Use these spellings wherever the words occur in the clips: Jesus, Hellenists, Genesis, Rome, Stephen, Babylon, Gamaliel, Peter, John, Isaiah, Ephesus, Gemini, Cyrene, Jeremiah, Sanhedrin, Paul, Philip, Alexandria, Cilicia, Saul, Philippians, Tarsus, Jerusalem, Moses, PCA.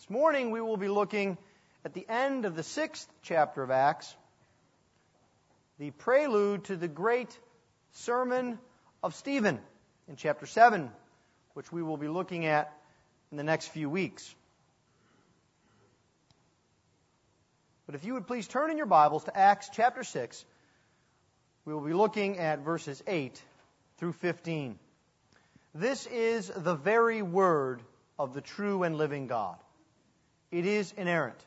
This morning we will be looking at the end of the 6th chapter of Acts, the prelude to the great sermon of Stephen in chapter 7, which we will be looking at in the next few weeks. But if you would please turn in your Bibles to Acts chapter 6, we will be looking at verses 8 through 15. This is the very word of the true and living God. It is inerrant,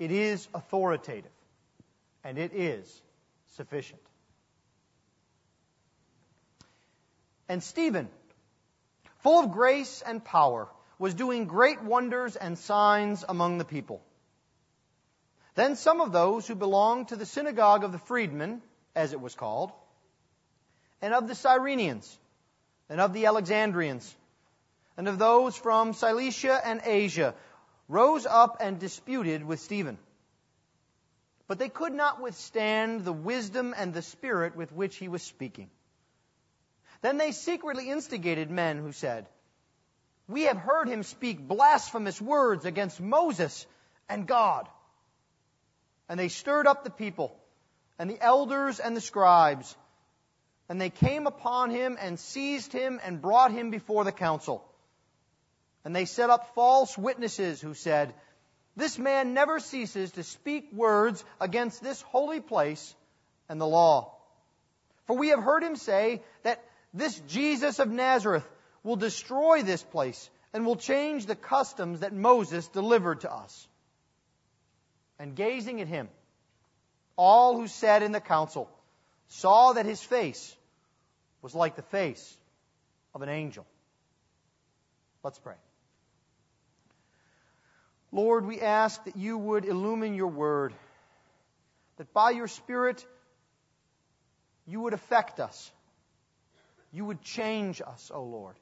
it is authoritative, and it is sufficient. And Stephen, full of grace and power, was doing great wonders and signs among the people. Then some of those who belonged to the synagogue of the freedmen, as it was called, and of the Cyrenians, and of the Alexandrians, and of those from Cilicia and Asia, rose up and disputed with Stephen. But they could not withstand the wisdom and the spirit with which he was speaking. Then they secretly instigated men who said, "We have heard him speak blasphemous words against Moses and God." And they stirred up the people, and the elders and the scribes, and they came upon him and seized him and brought him before the council. And they set up false witnesses who said, "This man never ceases to speak words against this holy place and the law. For we have heard him say that this Jesus of Nazareth will destroy this place and will change the customs that Moses delivered to us." And gazing at him, all who sat in the council saw that his face was like the face of an angel. Let's pray. Lord, we ask that you would illumine your word, that by your Spirit you would affect us, you would change us, O Lord,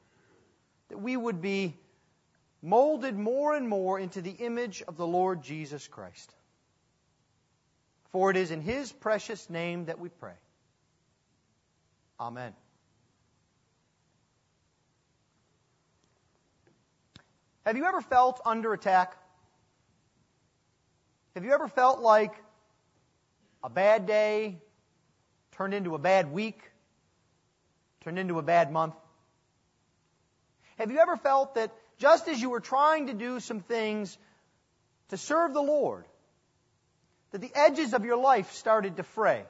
that we would be molded more and more into the image of the Lord Jesus Christ. For it is in his precious name that we pray. Amen. Have you ever felt under attack? Have you ever felt like a bad day turned into a bad week, turned into a bad month? Have you ever felt that just as you were trying to do some things to serve the Lord, that the edges of your life started to fray?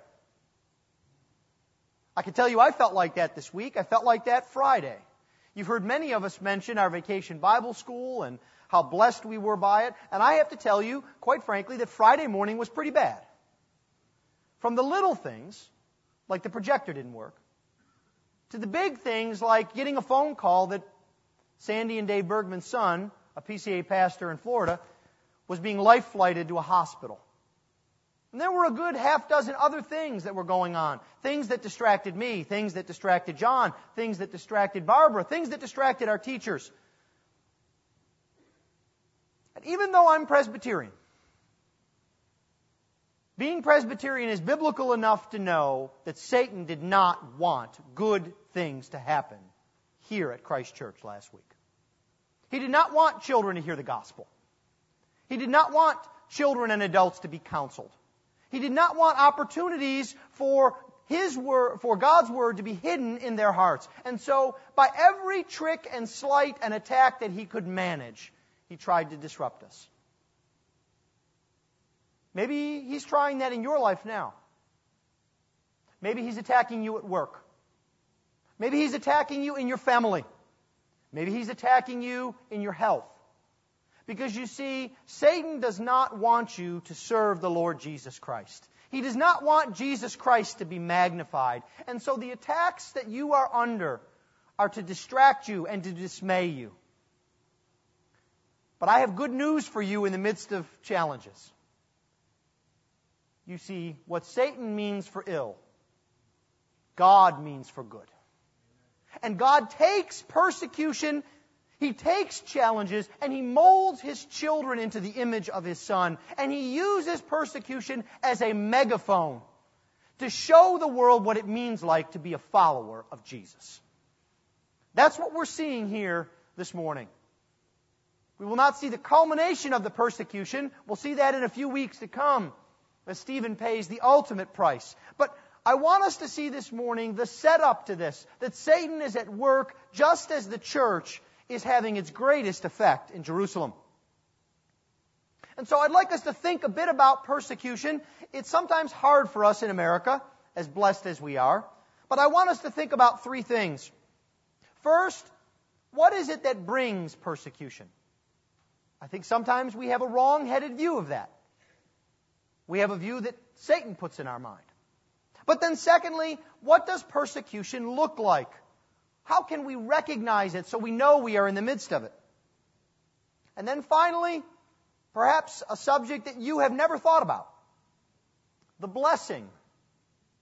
I can tell you I felt like that this week. I felt like that Friday. You've heard many of us mention our Vacation Bible School and how blessed we were by it. And I have to tell you, quite frankly, that Friday morning was pretty bad. From the little things, like the projector didn't work, to the big things like getting a phone call that Sandy and Dave Bergman's son, a PCA pastor in Florida, was being life-flighted to a hospital. And there were a good half-dozen other things that were going on. Things that distracted me, things that distracted John, things that distracted Barbara, things that distracted our teachers. And even though I'm Presbyterian, being Presbyterian is biblical enough to know that Satan did not want good things to happen here at Christ Church last week. He did not want children to hear the gospel. He did not want children and adults to be counseled. He did not want opportunities for his word, for God's word to be hidden in their hearts. And so, by every trick and slight and attack that he could manage, he tried to disrupt us. Maybe he's trying that in your life now. Maybe he's attacking you at work. Maybe he's attacking you in your family. Maybe he's attacking you in your health. Because you see, Satan does not want you to serve the Lord Jesus Christ. He does not want Jesus Christ to be magnified. And so the attacks that you are under are to distract you and to dismay you. But I have good news for you in the midst of challenges. You see, what Satan means for ill, God means for good. And God takes persecution, he takes challenges, and he molds his children into the image of his Son. And he uses persecution as a megaphone to show the world what it means like to be a follower of Jesus. That's what we're seeing here this morning. We will not see the culmination of the persecution. We'll see that in a few weeks to come, as Stephen pays the ultimate price. But I want us to see this morning the setup to this, that Satan is at work just as the church is having its greatest effect in Jerusalem. And so I'd like us to think a bit about persecution. It's sometimes hard for us in America, as blessed as we are. But I want us to think about three things. First, what is it that brings persecution? I think sometimes we have a wrong-headed view of that. We have a view that Satan puts in our mind. But then secondly, what does persecution look like? How can we recognize it so we know we are in the midst of it? And then finally, perhaps a subject that you have never thought about, the blessing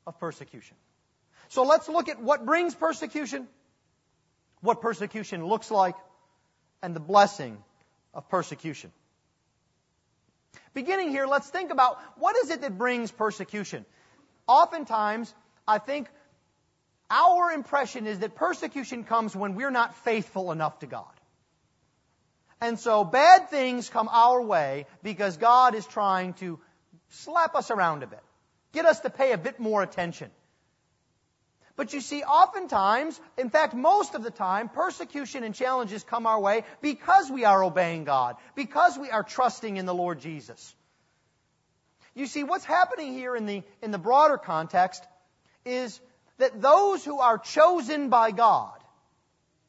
of persecution. So let's look at what brings persecution, what persecution looks like, and the blessing of persecution. Beginning here, let's think about what is it that brings persecution. Oftentimes, I think our impression is that persecution comes when we're not faithful enough to God. And so bad things come our way because God is trying to slap us around a bit, get us to pay a bit more attention. But you see, oftentimes, in fact, most of the time, persecution and challenges come our way because we are obeying God, because we are trusting in the Lord Jesus. You see, what's happening here in the broader context is that those who are chosen by God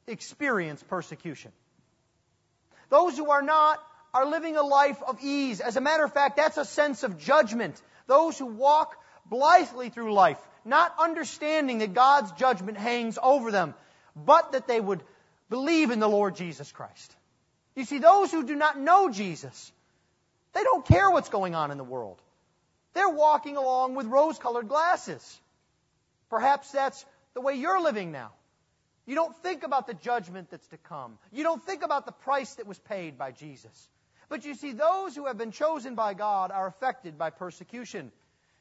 experience persecution. Those who are not are living a life of ease. As a matter of fact, that's a sense of judgment. Those who walk blithely through life, not understanding that God's judgment hangs over them, but that they would believe in the Lord Jesus Christ. You see, those who do not know Jesus, they don't care what's going on in the world. They're walking along with rose-colored glasses. Perhaps that's the way you're living now. You don't think about the judgment that's to come. You don't think about the price that was paid by Jesus. But you see, those who have been chosen by God are affected by persecution.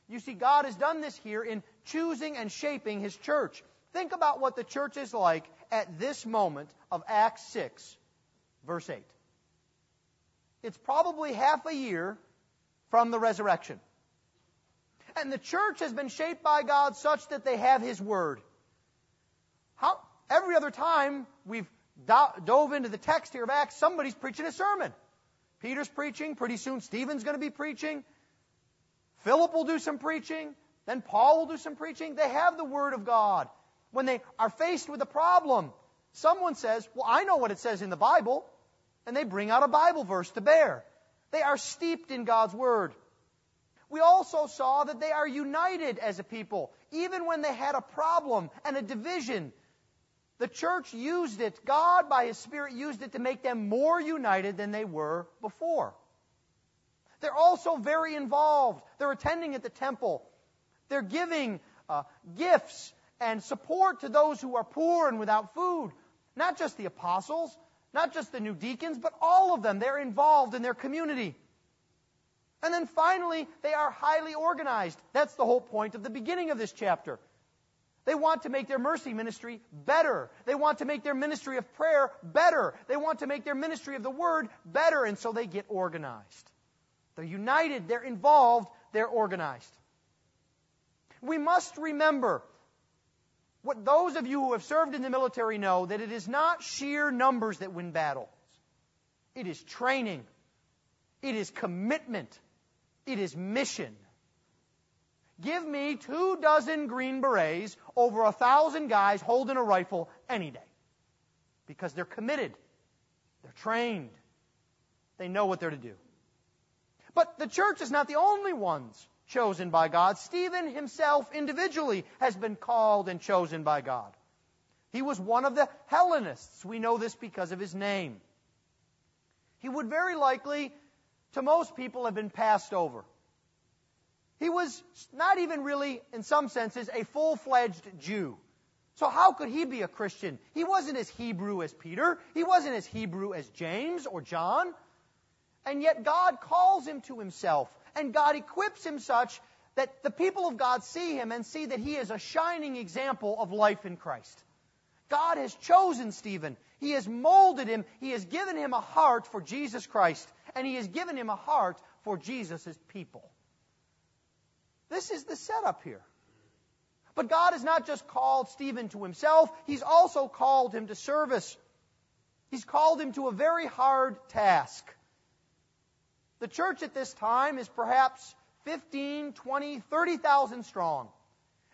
You see, God has done this here in choosing and shaping His church. Think about what the church is like at this moment of Acts 6, verse 8. It's probably half a year from the resurrection. And the church has been shaped by God such that they have His Word. Every other time we've dove into the text here of Acts, somebody's preaching a sermon. Peter's preaching. Pretty soon Stephen's going to be preaching. Philip will do some preaching. Then Paul will do some preaching. They have the Word of God. When they are faced with a problem, someone says, well, I know what it says in the Bible. And they bring out a Bible verse to bear. They are steeped in God's Word. We also saw that they are united as a people. Even when they had a problem and a division, the church used it. God, by His Spirit, used it to make them more united than they were before. They're also very involved. They're attending at the temple. They're giving gifts and support to those who are poor and without food. Not just the apostles, not just the new deacons, but all of them. They're involved in their community. And then finally, they are highly organized. That's the whole point of the beginning of this chapter. They want to make their mercy ministry better. They want to make their ministry of prayer better. They want to make their ministry of the Word better, and so they get organized. They're united, they're involved, they're organized. We must remember what those of you who have served in the military know, that it is not sheer numbers that win battles. It is training. It is commitment. It is mission. Give me 24 Green Berets over 1,000 guys holding a rifle any day. Because they're committed. They're trained. They know what they're to do. But the church is not the only ones chosen by God. Stephen himself individually has been called and chosen by God. He was one of the Hellenists. We know this because of his name. He would very likely, to most people, have been passed over. He was not even really, in some senses, a full-fledged Jew. So how could he be a Christian? He wasn't as Hebrew as Peter. He wasn't as Hebrew as James or John. And yet God calls him to Himself, and God equips him such that the people of God see him and see that he is a shining example of life in Christ. God has chosen Stephen. He has molded him. He has given him a heart for Jesus Christ. And He has given him a heart for Jesus' people. This is the setup here. But God has not just called Stephen to Himself. He's also called him to service. He's called him to a very hard task. The church at this time is perhaps 15, 20, 30,000 strong.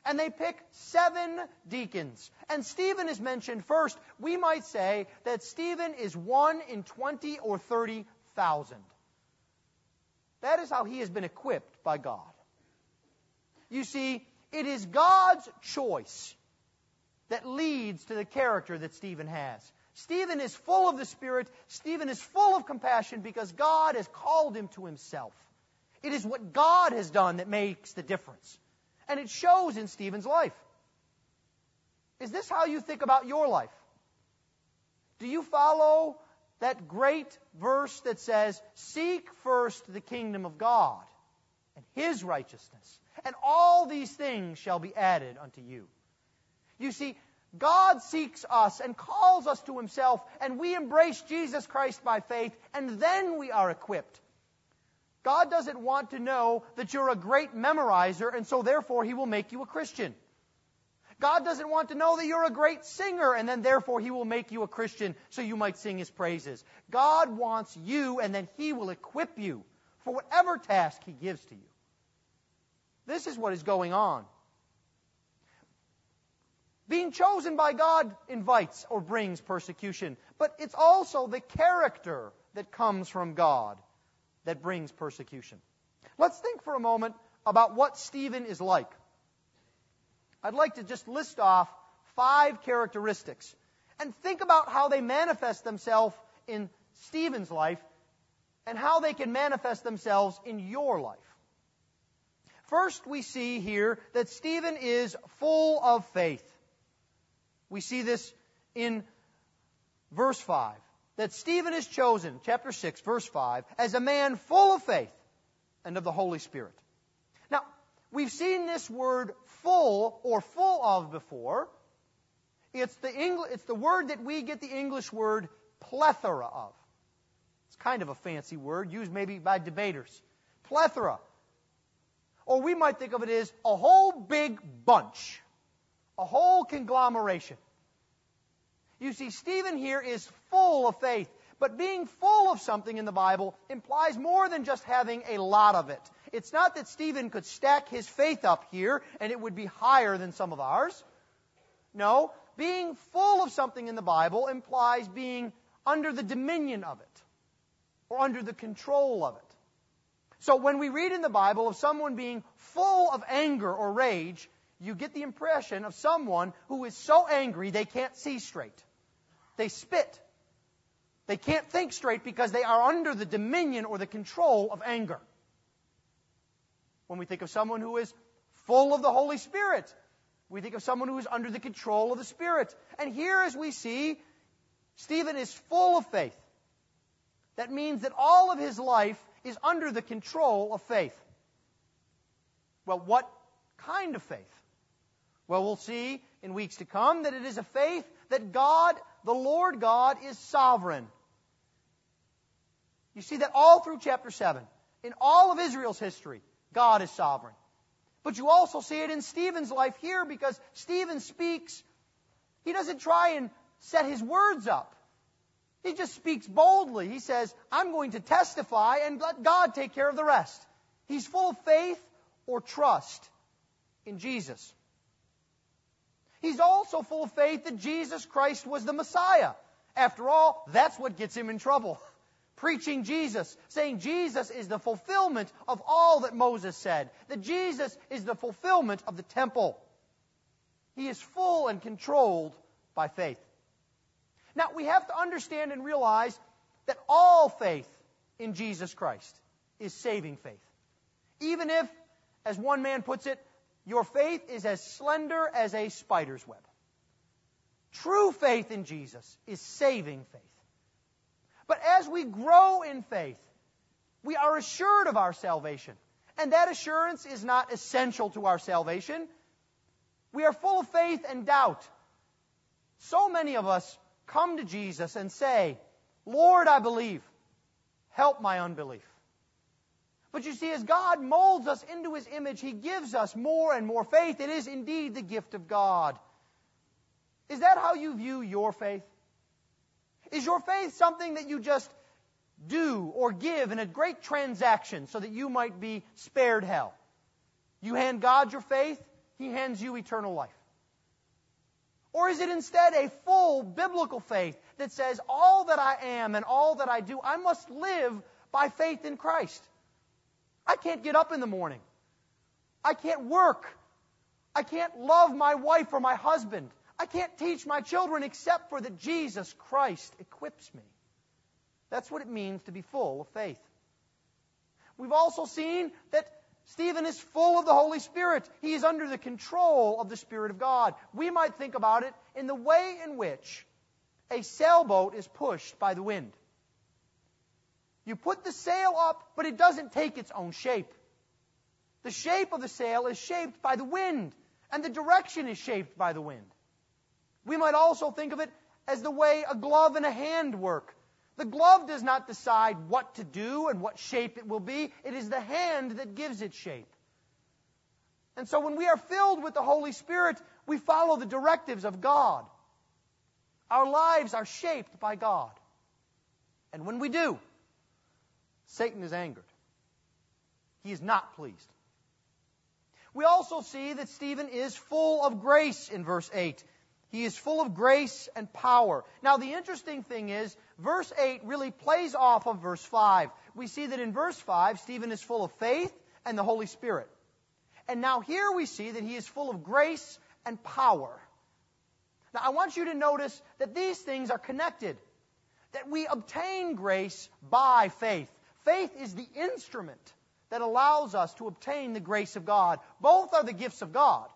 And they pick 7 deacons. And Stephen is mentioned first. We might say that Stephen is 1 in 20 or 30,000. That is how he has been equipped by God. You see, it is God's choice that leads to the character that Stephen has. Stephen is full of the Spirit. Stephen is full of compassion because God has called him to Himself. It is what God has done that makes the difference. And it shows in Stephen's life. Is this how you think about your life? Do you follow that great verse that says, "Seek first the kingdom of God and His righteousness, and all these things shall be added unto you"? You see, God seeks us and calls us to Himself, and we embrace Jesus Christ by faith, and then we are equipped. God doesn't want to know that you're a great memorizer, and so therefore He will make you a Christian. God doesn't want to know that you're a great singer, and then therefore He will make you a Christian so you might sing His praises. God wants you, and then He will equip you for whatever task He gives to you. This is what is going on. Being chosen by God invites or brings persecution, but it's also the character that comes from God that brings persecution. Let's think for a moment about what Stephen is like. I'd like to just list off 5 characteristics and think about how they manifest themselves in Stephen's life and how they can manifest themselves in your life. First, we see here that Stephen is full of faith. We see this in verse 5, that Stephen is chosen, chapter 6, verse 5, as a man full of faith and of the Holy Spirit. Now, we've seen this word full or full of before. It's the word that we get the English word plethora of. It's kind of a fancy word used maybe by debaters. Plethora. Or we might think of it as a whole big bunch. A whole conglomeration. You see, Stephen here is full of faith. But being full of something in the Bible implies more than just having a lot of it. It's not that Stephen could stack his faith up here and it would be higher than some of ours. No, being full of something in the Bible implies being under the dominion of it or under the control of it. So when we read in the Bible of someone being full of anger or rage, you get the impression of someone who is so angry they can't see straight. They spit. They can't think straight because they are under the dominion or the control of anger. When we think of someone who is full of the Holy Spirit, we think of someone who is under the control of the Spirit. And here, as we see, Stephen is full of faith. That means that all of his life is under the control of faith. Well, what kind of faith? Well, we'll see in weeks to come that it is a faith that God, the Lord God, is sovereign. You see that all through chapter 7. In all of Israel's history, God is sovereign. But you also see it in Stephen's life here because Stephen speaks. He doesn't try and set his words up. He just speaks boldly. He says, "I'm going to testify and let God take care of the rest." He's full of faith or trust in Jesus. He's also full of faith that Jesus Christ was the Messiah. After all, that's what gets him in trouble. Preaching Jesus, saying Jesus is the fulfillment of all that Moses said, that Jesus is the fulfillment of the temple. He is full and controlled by faith. Now, we have to understand and realize that all faith in Jesus Christ is saving faith. Even if, as one man puts it, your faith is as slender as a spider's web. True faith in Jesus is saving faith. But as we grow in faith, we are assured of our salvation. And that assurance is not essential to our salvation. We are full of faith and doubt. So many of us come to Jesus and say, Lord, I believe. Help my unbelief. But you see, as God molds us into His image, He gives us more and more faith. It is indeed the gift of God. Is that how you view your faith? Is your faith something that you just do or give in a great transaction so that you might be spared hell? You hand God your faith, He hands you eternal life. Or is it instead a full biblical faith that says, all that I am and all that I do, I must live by faith in Christ. I can't get up in the morning. I can't work. I can't love my wife or my husband. I can't teach my children except for that Jesus Christ equips me. That's what it means to be full of faith. We've also seen that Stephen is full of the Holy Spirit. He is under the control of the Spirit of God. We might think about it in the way in which a sailboat is pushed by the wind. You put the sail up, but it doesn't take its own shape. The shape of the sail is shaped by the wind, and the direction is shaped by the wind. We might also think of it as the way a glove and a hand work. The glove does not decide what to do and what shape it will be. It is the hand that gives it shape. And so when we are filled with the Holy Spirit, we follow the directives of God. Our lives are shaped by God. And when we do, Satan is angered. He is not pleased. We also see that Stephen is full of grace in verse 8. He is full of grace and power. Now, the interesting thing is, verse 8 really plays off of verse 5. We see that in verse 5, Stephen is full of faith and the Holy Spirit. And now here we see that he is full of grace and power. Now, I want you to notice that these things are connected, that we obtain grace by faith. Faith is the instrument that allows us to obtain the grace of God. Both are the gifts of God.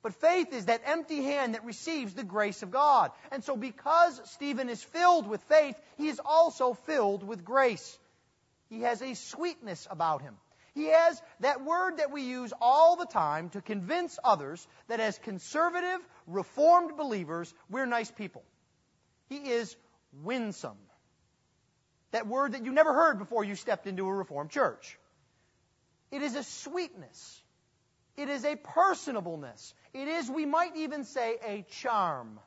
But faith is that empty hand that receives the grace of God. And so because Stephen is filled with faith, he is also filled with grace. He has a sweetness about him. He has that word that we use all the time to convince others that as conservative, reformed believers, we're nice people. He is winsome. That word that you never heard before you stepped into a reformed church. It is a sweetness. It is a personableness. It is, we might even say, a charm.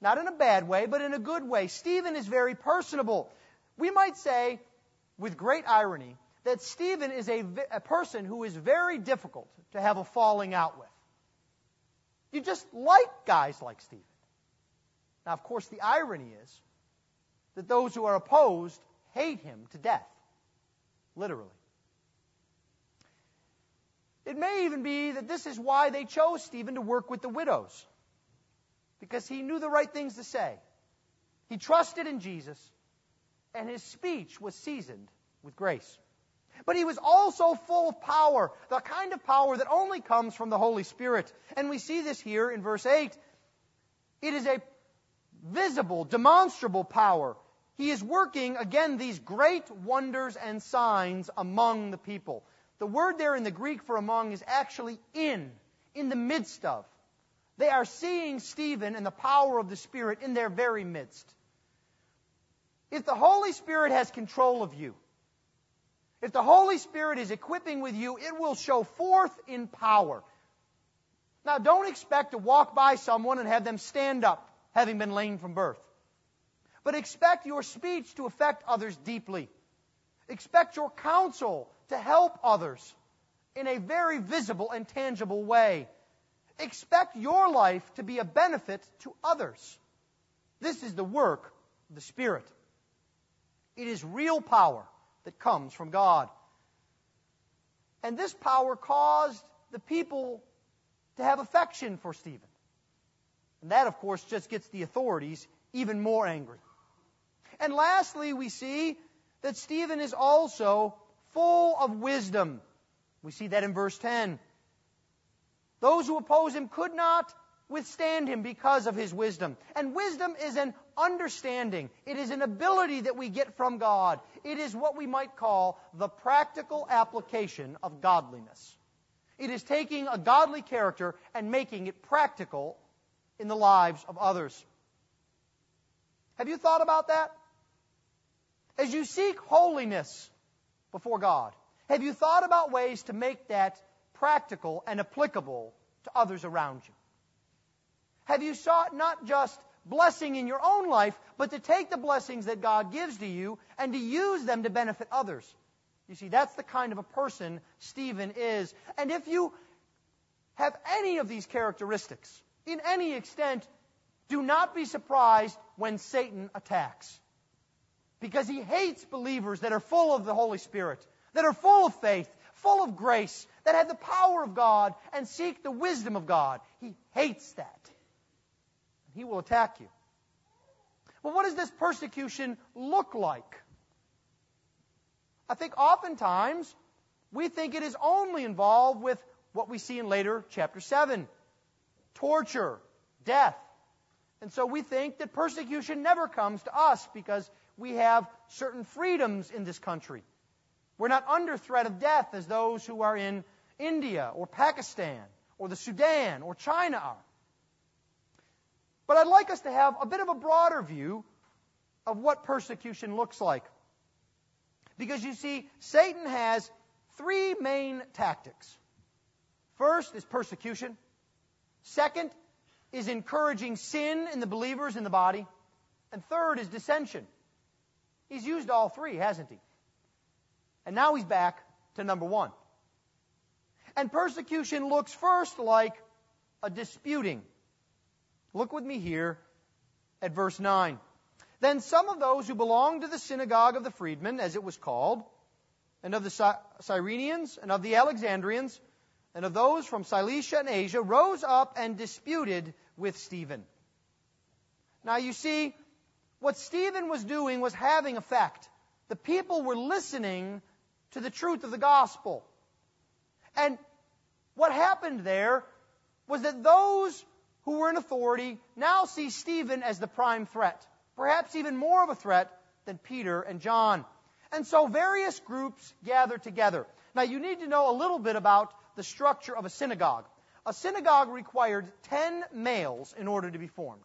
Not in a bad way, but in a good way. Stephen is very personable. We might say, with great irony, that Stephen is a person who is very difficult to have a falling out with. You just like guys like Stephen. Now, of course, the irony is that those who are opposed hate him to death. Literally. It may even be that this is why they chose Stephen to work with the widows, because he knew the right things to say. He trusted in Jesus, and his speech was seasoned with grace. But he was also full of power, the kind of power that only comes from the Holy Spirit. And we see this here in verse 8. It is a visible, demonstrable power. He is working, again, these great wonders and signs among the people. The word there in the Greek for among is actually in the midst of. They are seeing Stephen and the power of the Spirit in their very midst. If the Holy Spirit has control of you, if the Holy Spirit is equipping with you, it will show forth in power. Now, don't expect to walk by someone and have them stand up, having been lame from birth. But expect your speech to affect others deeply. Expect your counsel to help others in a very visible and tangible way. Expect your life to be a benefit to others. This is the work of the Spirit. It is real power that comes from God. And this power caused the people to have affection for Stephen. And that, of course, just gets the authorities even more angry. And lastly, we see that Stephen is also full of wisdom. We see that in verse 10. Those who oppose him could not withstand him because of his wisdom. And wisdom is an understanding. It is an ability that we get from God. It is what we might call the practical application of godliness. It is taking a godly character and making it practical in the lives of others. Have you thought about that? As you seek holiness before God, have you thought about ways to make that practical and applicable to others around you? Have you sought not just blessing in your own life, but to take the blessings that God gives to you and to use them to benefit others? You see, that's the kind of a person Stephen is. And if you have any of these characteristics, in any extent, do not be surprised when Satan attacks. Because he hates believers that are full of the Holy Spirit, that are full of faith, full of grace, that have the power of God and seek the wisdom of God. He hates that. He will attack you. Well, what does this persecution look like? I think oftentimes we think it is only involved with what we see in later chapter 7. Torture, death. And so we think that persecution never comes to us because we have certain freedoms in this country. We're not under threat of death as those who are in India or Pakistan or the Sudan or China are. But I'd like us to have a bit of a broader view of what persecution looks like. Because you see, Satan has three main tactics. First is persecution. Second is encouraging sin in the believers in the body. And third is dissension. He's used all three, hasn't he? And now he's back to number one. And persecution looks first like a disputing. Look with me here at verse 9. Then some of those who belonged to the synagogue of the freedmen, as it was called, and of the Cyrenians, and of the Alexandrians, and of those from Cilicia and Asia, rose up and disputed with Stephen. Now you see, what Stephen was doing was having effect. The people were listening to the truth of the gospel. And what happened there was that those who were in authority now see Stephen as the prime threat, perhaps even more of a threat than Peter and John. And so various groups gathered together. Now you need to know a little bit about the structure of a synagogue. A synagogue required 10 males in order to be formed.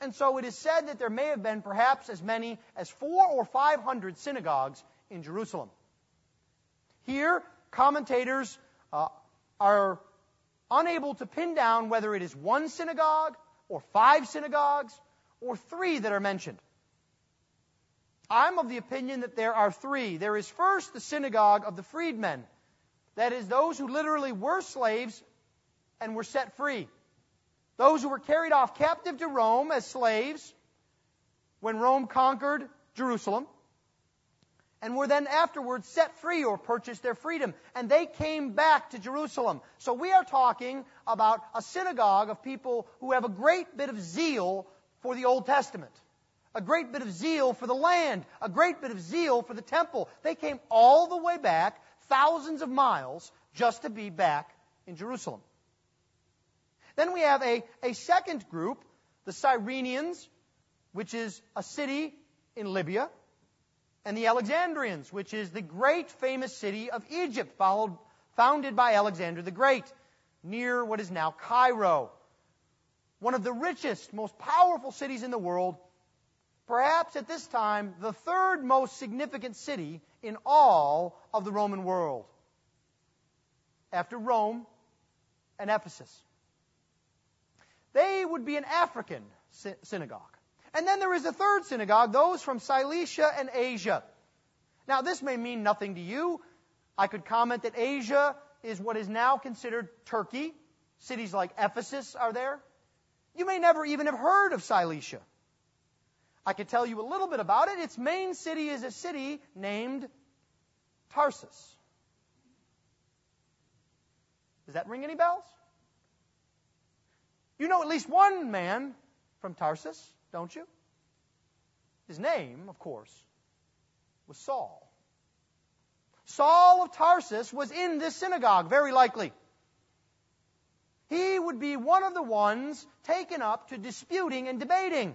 And so it is said that there may have been perhaps as many as 400 or 500 synagogues in Jerusalem. Here, commentators are unable to pin down whether it is one synagogue or 5 synagogues or 3 that are mentioned. I'm of the opinion that there are 3. There is first the synagogue of the freedmen, that is those who literally were slaves and were set free. Those who were carried off captive to Rome as slaves when Rome conquered Jerusalem and were then afterwards set free or purchased their freedom. And they came back to Jerusalem. So we are talking about a synagogue of people who have a great bit of zeal for the Old Testament, a great bit of zeal for the land, a great bit of zeal for the temple. They came all the way back, thousands of miles, just to be back in Jerusalem. Then we have a second group, the Cyrenians, which is a city in Libya, and the Alexandrians, which is the great famous city of Egypt, founded by Alexander the Great, near what is now Cairo. One of the richest, most powerful cities in the world, perhaps at this time the third most significant city in all of the Roman world, after Rome and Ephesus. They would be an African synagogue. And then there is a third synagogue, those from Cilicia and Asia. Now, this may mean nothing to you. I could comment that Asia is what is now considered Turkey. Cities like Ephesus are there. You may never even have heard of Cilicia. I could tell you a little bit about it. Its main city is a city named Tarsus. Does that ring any bells? You know at least one man from Tarsus, don't you? His name, of course, was Saul. Saul of Tarsus was in this synagogue, very likely. He would be one of the ones taken up to disputing and debating.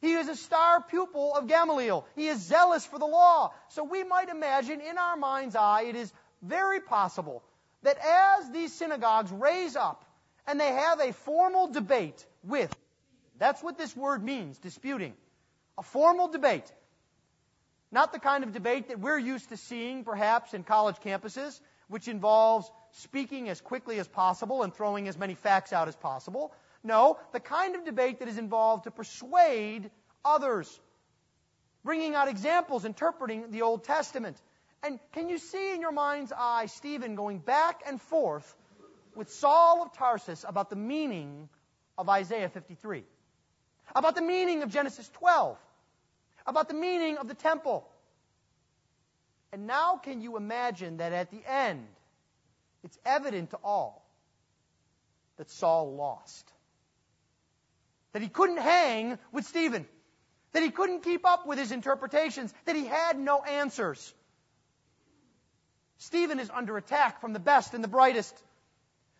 He is a star pupil of Gamaliel. He is zealous for the law. So we might imagine in our mind's eye, it is very possible that as these synagogues raise up and they have a formal debate with. That's what this word means, disputing. A formal debate. Not the kind of debate that we're used to seeing, perhaps, in college campuses, which involves speaking as quickly as possible and throwing as many facts out as possible. No, the kind of debate that is involved to persuade others, bringing out examples, interpreting the Old Testament. And can you see in your mind's eye Stephen going back and forth with Saul of Tarsus about the meaning of Isaiah 53, about the meaning of Genesis 12, about the meaning of the temple? And now can you imagine that at the end, it's evident to all that Saul lost, that he couldn't hang with Stephen, that he couldn't keep up with his interpretations, that he had no answers. Stephen is under attack from the best and the brightest.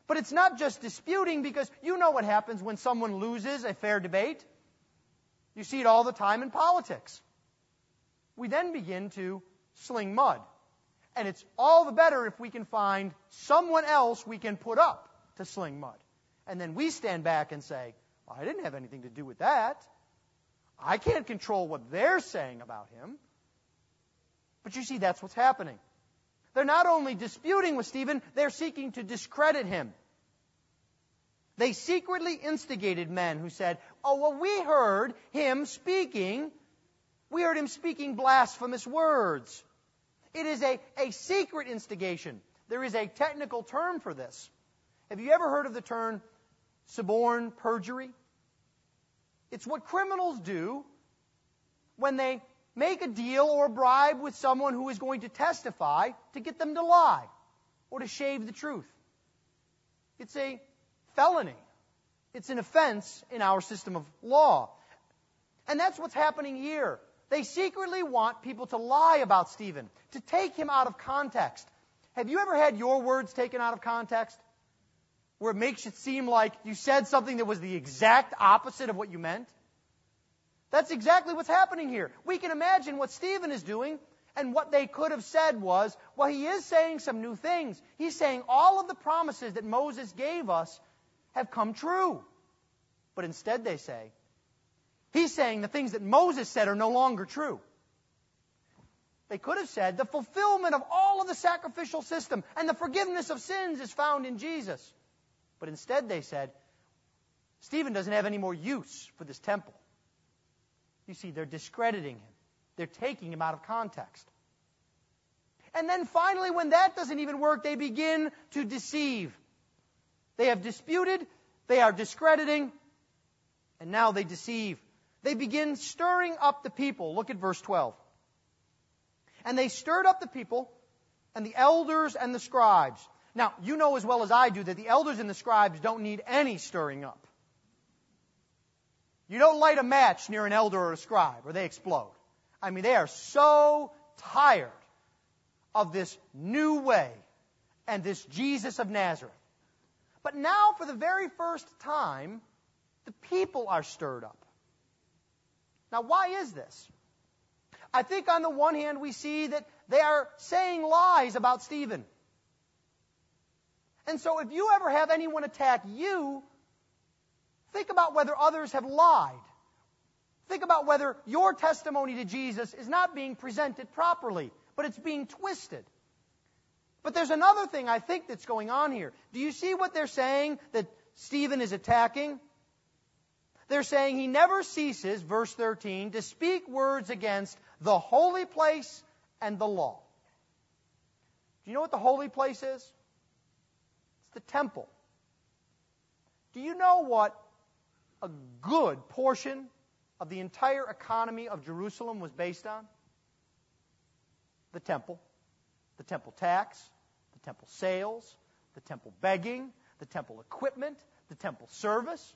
But it's not just disputing, because you know what happens when someone loses a fair debate. You see it all the time in politics. We then begin to sling mud. And it's all the better if we can find someone else we can put up to sling mud. And then we stand back and say, well, I didn't have anything to do with that. I can't control what they're saying about him. But you see, that's what's happening. They're not only disputing with Stephen, they're seeking to discredit him. They secretly instigated men who said, oh, well, we heard him speaking. We heard him speaking blasphemous words. It is a secret instigation. There is a technical term for this. Have you ever heard of the term suborn perjury? It's what criminals do when they make a deal or a bribe with someone who is going to testify to get them to lie or to shave the truth. It's a felony. It's an offense in our system of law. And that's what's happening here. They secretly want people to lie about Stephen, to take him out of context. Have you ever had your words taken out of context, where it makes it seem like you said something that was the exact opposite of what you meant? That's exactly what's happening here. We can imagine what Stephen is doing, and what they could have said was, well, he is saying some new things. He's saying all of the promises that Moses gave us have come true. But instead they say, he's saying the things that Moses said are no longer true. They could have said the fulfillment of all of the sacrificial system and the forgiveness of sins is found in Jesus. But instead they said, Stephen doesn't have any more use for this temple. You see, they're discrediting him. They're taking him out of context. And then finally, when that doesn't even work, they begin to deceive. They have disputed, they are discrediting, and now they deceive. They begin stirring up the people. Look at verse 12. And they stirred up the people and the elders and the scribes. Now, you know as well as I do that the elders and the scribes don't need any stirring up. You don't light a match near an elder or a scribe, or they explode. I mean, they are so tired of this new way and this Jesus of Nazareth. But now, for the very first time, the people are stirred up. Now, why is this? I think on the one hand, we see that they are saying lies about Stephen. And so if you ever have anyone attack you, think about whether others have lied. Think about whether your testimony to Jesus is not being presented properly, but it's being twisted. But there's another thing I think that's going on here. Do you see what they're saying that Stephen is attacking? They're saying he never ceases, verse 13, to speak words against the holy place and the law. Do you know what the holy place is? It's the temple. Do you know what a good portion of the entire economy of Jerusalem was based on? The temple. The temple tax, the temple sales, the temple begging, the temple equipment, the temple service.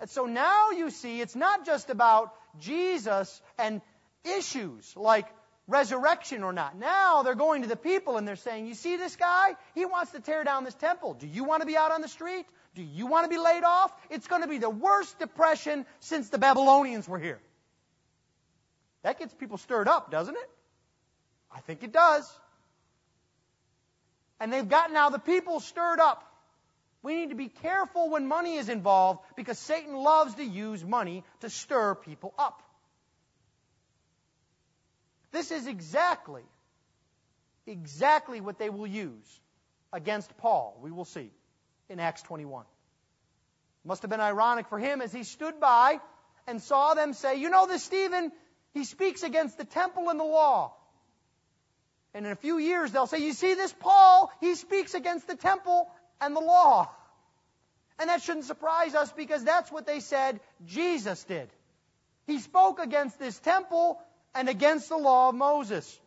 And so now you see it's not just about Jesus and issues like resurrection or not. Now they're going to the people and they're saying, you see this guy? He wants to tear down this temple. Do you want to be out on the street? Do you want to be laid off? It's going to be the worst depression since the Babylonians were here. That gets people stirred up, doesn't it? I think it does. And they've got now the people stirred up. We need to be careful when money is involved because Satan loves to use money to stir people up. This is exactly what they will use against Paul, we will see in Acts 21. Must have been ironic for him as he stood by and saw them say, you know this Stephen, he speaks against the temple and the law. And in a few years they'll say, you see this Paul, he speaks against the temple and the law. And that shouldn't surprise us because that's what they said Jesus did. He spoke against this temple and against the law of Moses.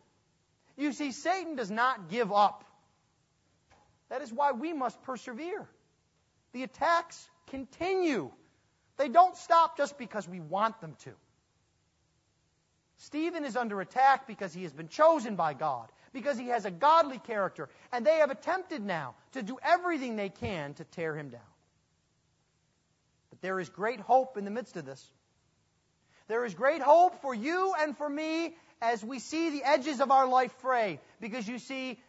You see, Satan does not give up. That is why we must persevere. The attacks continue. They don't stop just because we want them to. Stephen is under attack because he has been chosen by God, because he has a godly character, and they have attempted now to do everything they can to tear him down. But there is great hope in the midst of this. There is great hope for you and for me as we see the edges of our life fray, because you see,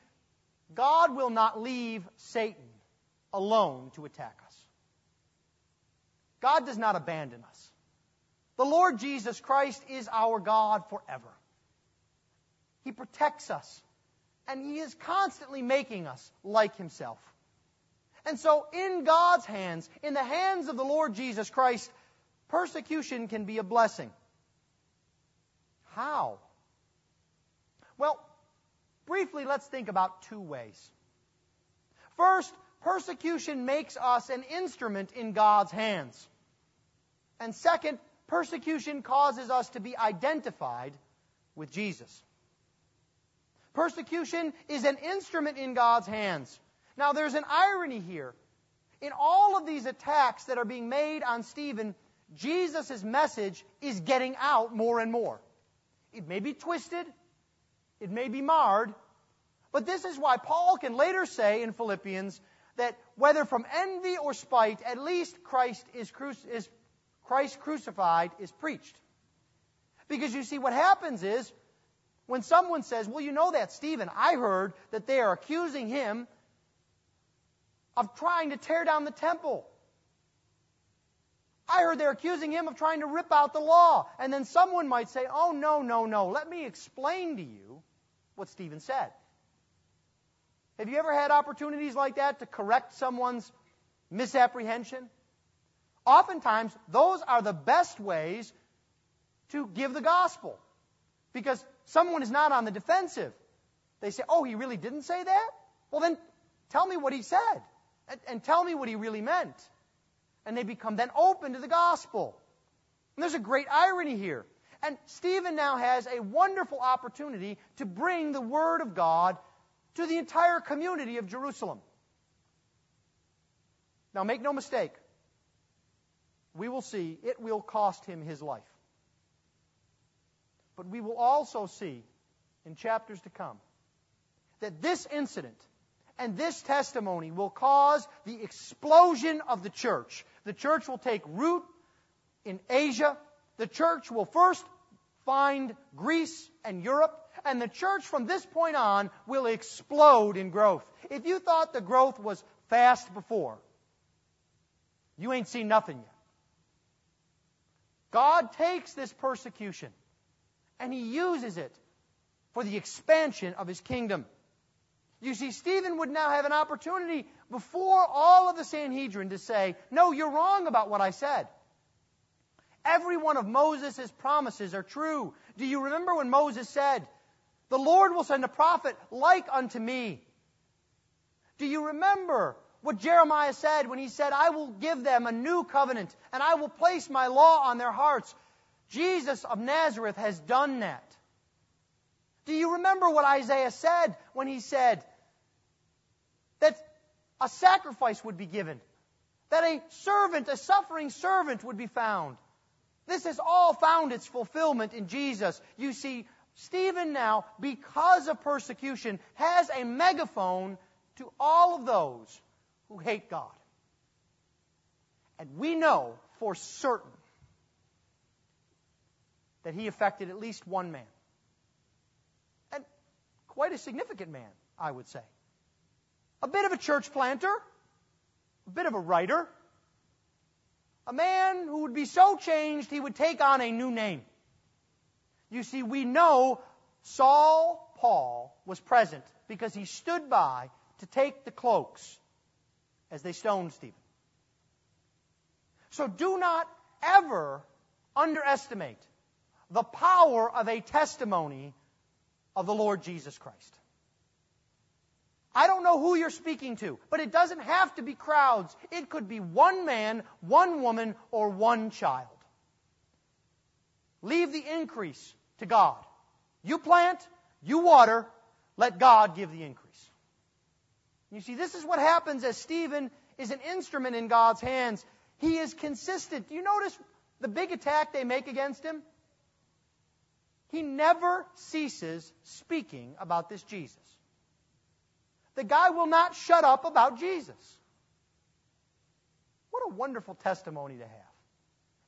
God will not leave Satan alone to attack us. God does not abandon us. The Lord Jesus Christ is our God forever. He protects us, and He is constantly making us like Himself. And so in God's hands, in the hands of the Lord Jesus Christ, persecution can be a blessing. How? Well, briefly, let's think about two ways. First, persecution makes us an instrument in God's hands. And second, persecution causes us to be identified with Jesus. Persecution is an instrument in God's hands. Now, there's an irony here. In all of these attacks that are being made on Stephen, Jesus' message is getting out more and more. It may be twisted, it may be marred, but this is why Paul can later say in Philippians that whether from envy or spite, at least Christ crucified is preached. Because you see, what happens is, when someone says, well, you know that, Stephen, I heard that they are accusing him of trying to tear down the temple. I heard they're accusing him of trying to rip out the law. And then someone might say, oh, no, let me explain to you what Stephen said. Have you ever had opportunities like that to correct someone's misapprehension? Oftentimes, those are the best ways to give the gospel. Because someone is not on the defensive. They say, oh, he really didn't say that? Well, then tell me what he said. And tell me what he really meant. And they become then open to the gospel. And there's a great irony here. And Stephen now has a wonderful opportunity to bring the word of God to the entire community of Jerusalem. Now, make no mistake. We will see it will cost him his life. But we will also see in chapters to come that this incident and this testimony will cause the explosion of the church. The church will take root in Asia. The church will first find Greece and Europe. And the church from this point on will explode in growth. If you thought the growth was fast before, you ain't seen nothing yet. God takes this persecution and He uses it for the expansion of His kingdom. You see, Stephen would now have an opportunity before all of the Sanhedrin to say, no, you're wrong about what I said. Every one of Moses' promises are true. Do you remember when Moses said, the Lord will send a prophet like unto me? Do you remember what Jeremiah said when he said, I will give them a new covenant and I will place my law on their hearts? Jesus of Nazareth has done that. Do you remember what Isaiah said when he said that a sacrifice would be given, that a suffering servant would be found? This has all found its fulfillment in Jesus. You see, Stephen now, because of persecution, has a megaphone to all of those who hate God. And we know for certain that he affected at least one man. And quite a significant man, I would say. A bit of a church planter, a a bit of a writer, a man who would be so changed he would take on a new name. You see, we know Saul Paul was present because he stood by to take the cloaks as they stoned Stephen. So do not ever underestimate the power of a testimony of the Lord Jesus Christ. I don't know who you're speaking to, but it doesn't have to be crowds. It could be one man, one woman, or one child. Leave the increase to God. You plant, you water, let God give the increase. You see, this is what happens as Stephen is an instrument in God's hands. He is consistent. Do you notice the big attack they make against him? He never ceases speaking about this Jesus. The guy will not shut up about Jesus. What a wonderful testimony to have.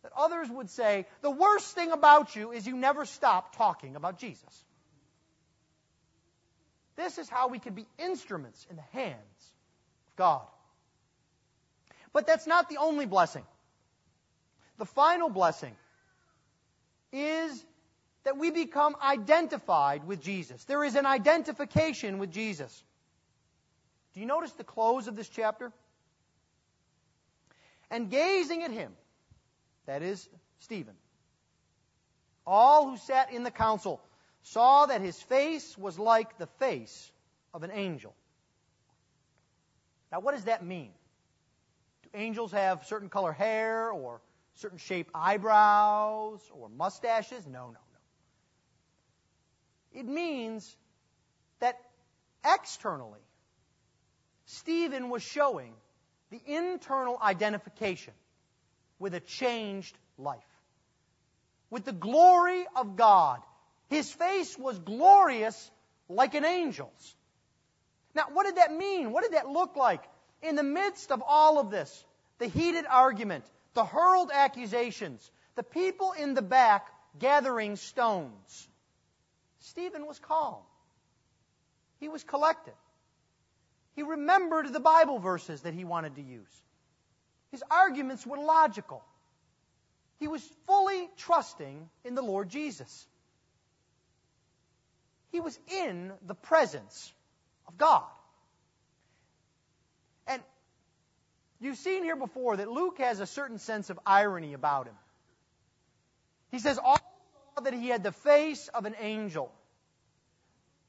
That others would say, the worst thing about you is you never stop talking about Jesus. This is how we can be instruments in the hands of God. But that's not the only blessing. The final blessing is that we become identified with Jesus. There is an identification with Jesus. Do you notice the close of this chapter? And gazing at him, that is Stephen, all who sat in the council saw that his face was like the face of an angel. Now, what does that mean? Do angels have certain color hair or certain shape eyebrows or mustaches? No. It means that externally, Stephen was showing the internal identification with a changed life, with the glory of God. His face was glorious like an angel's. Now, what did that mean? What did that look like? In the midst of all of this, the heated argument, the hurled accusations, the people in the back gathering stones, Stephen was calm. He was collected. He remembered the Bible verses that he wanted to use. His arguments were logical. He was fully trusting in the Lord Jesus. He was in the presence of God. And you've seen here before that Luke has a certain sense of irony about him. He says, all saw that he had the face of an angel.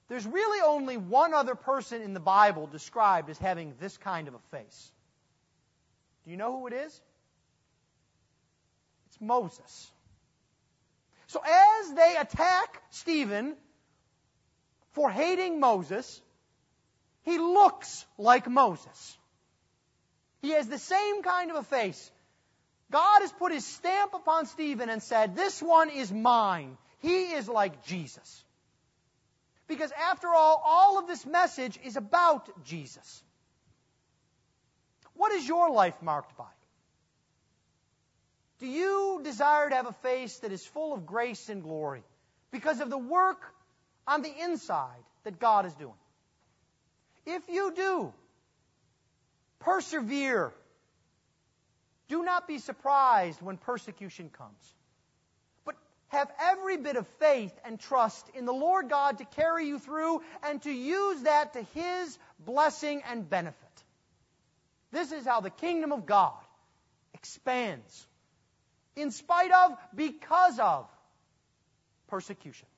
There's really only one other person in the Bible described as having this kind of a face. Do you know who it is? It's Moses. So as they attack Stephen for hating Moses, he looks like Moses. He has the same kind of a face. God has put his stamp upon Stephen and said, this one is mine. He is like Jesus. Because after all of this message is about Jesus. What is your life marked by? Do you desire to have a face that is full of grace and glory because of the work on the inside that God is doing? If you do, persevere. Do not be surprised when persecution comes. Have every bit of faith and trust in the Lord God to carry you through and to use that to His blessing and benefit. This is how the kingdom of God expands in spite of, because of persecution.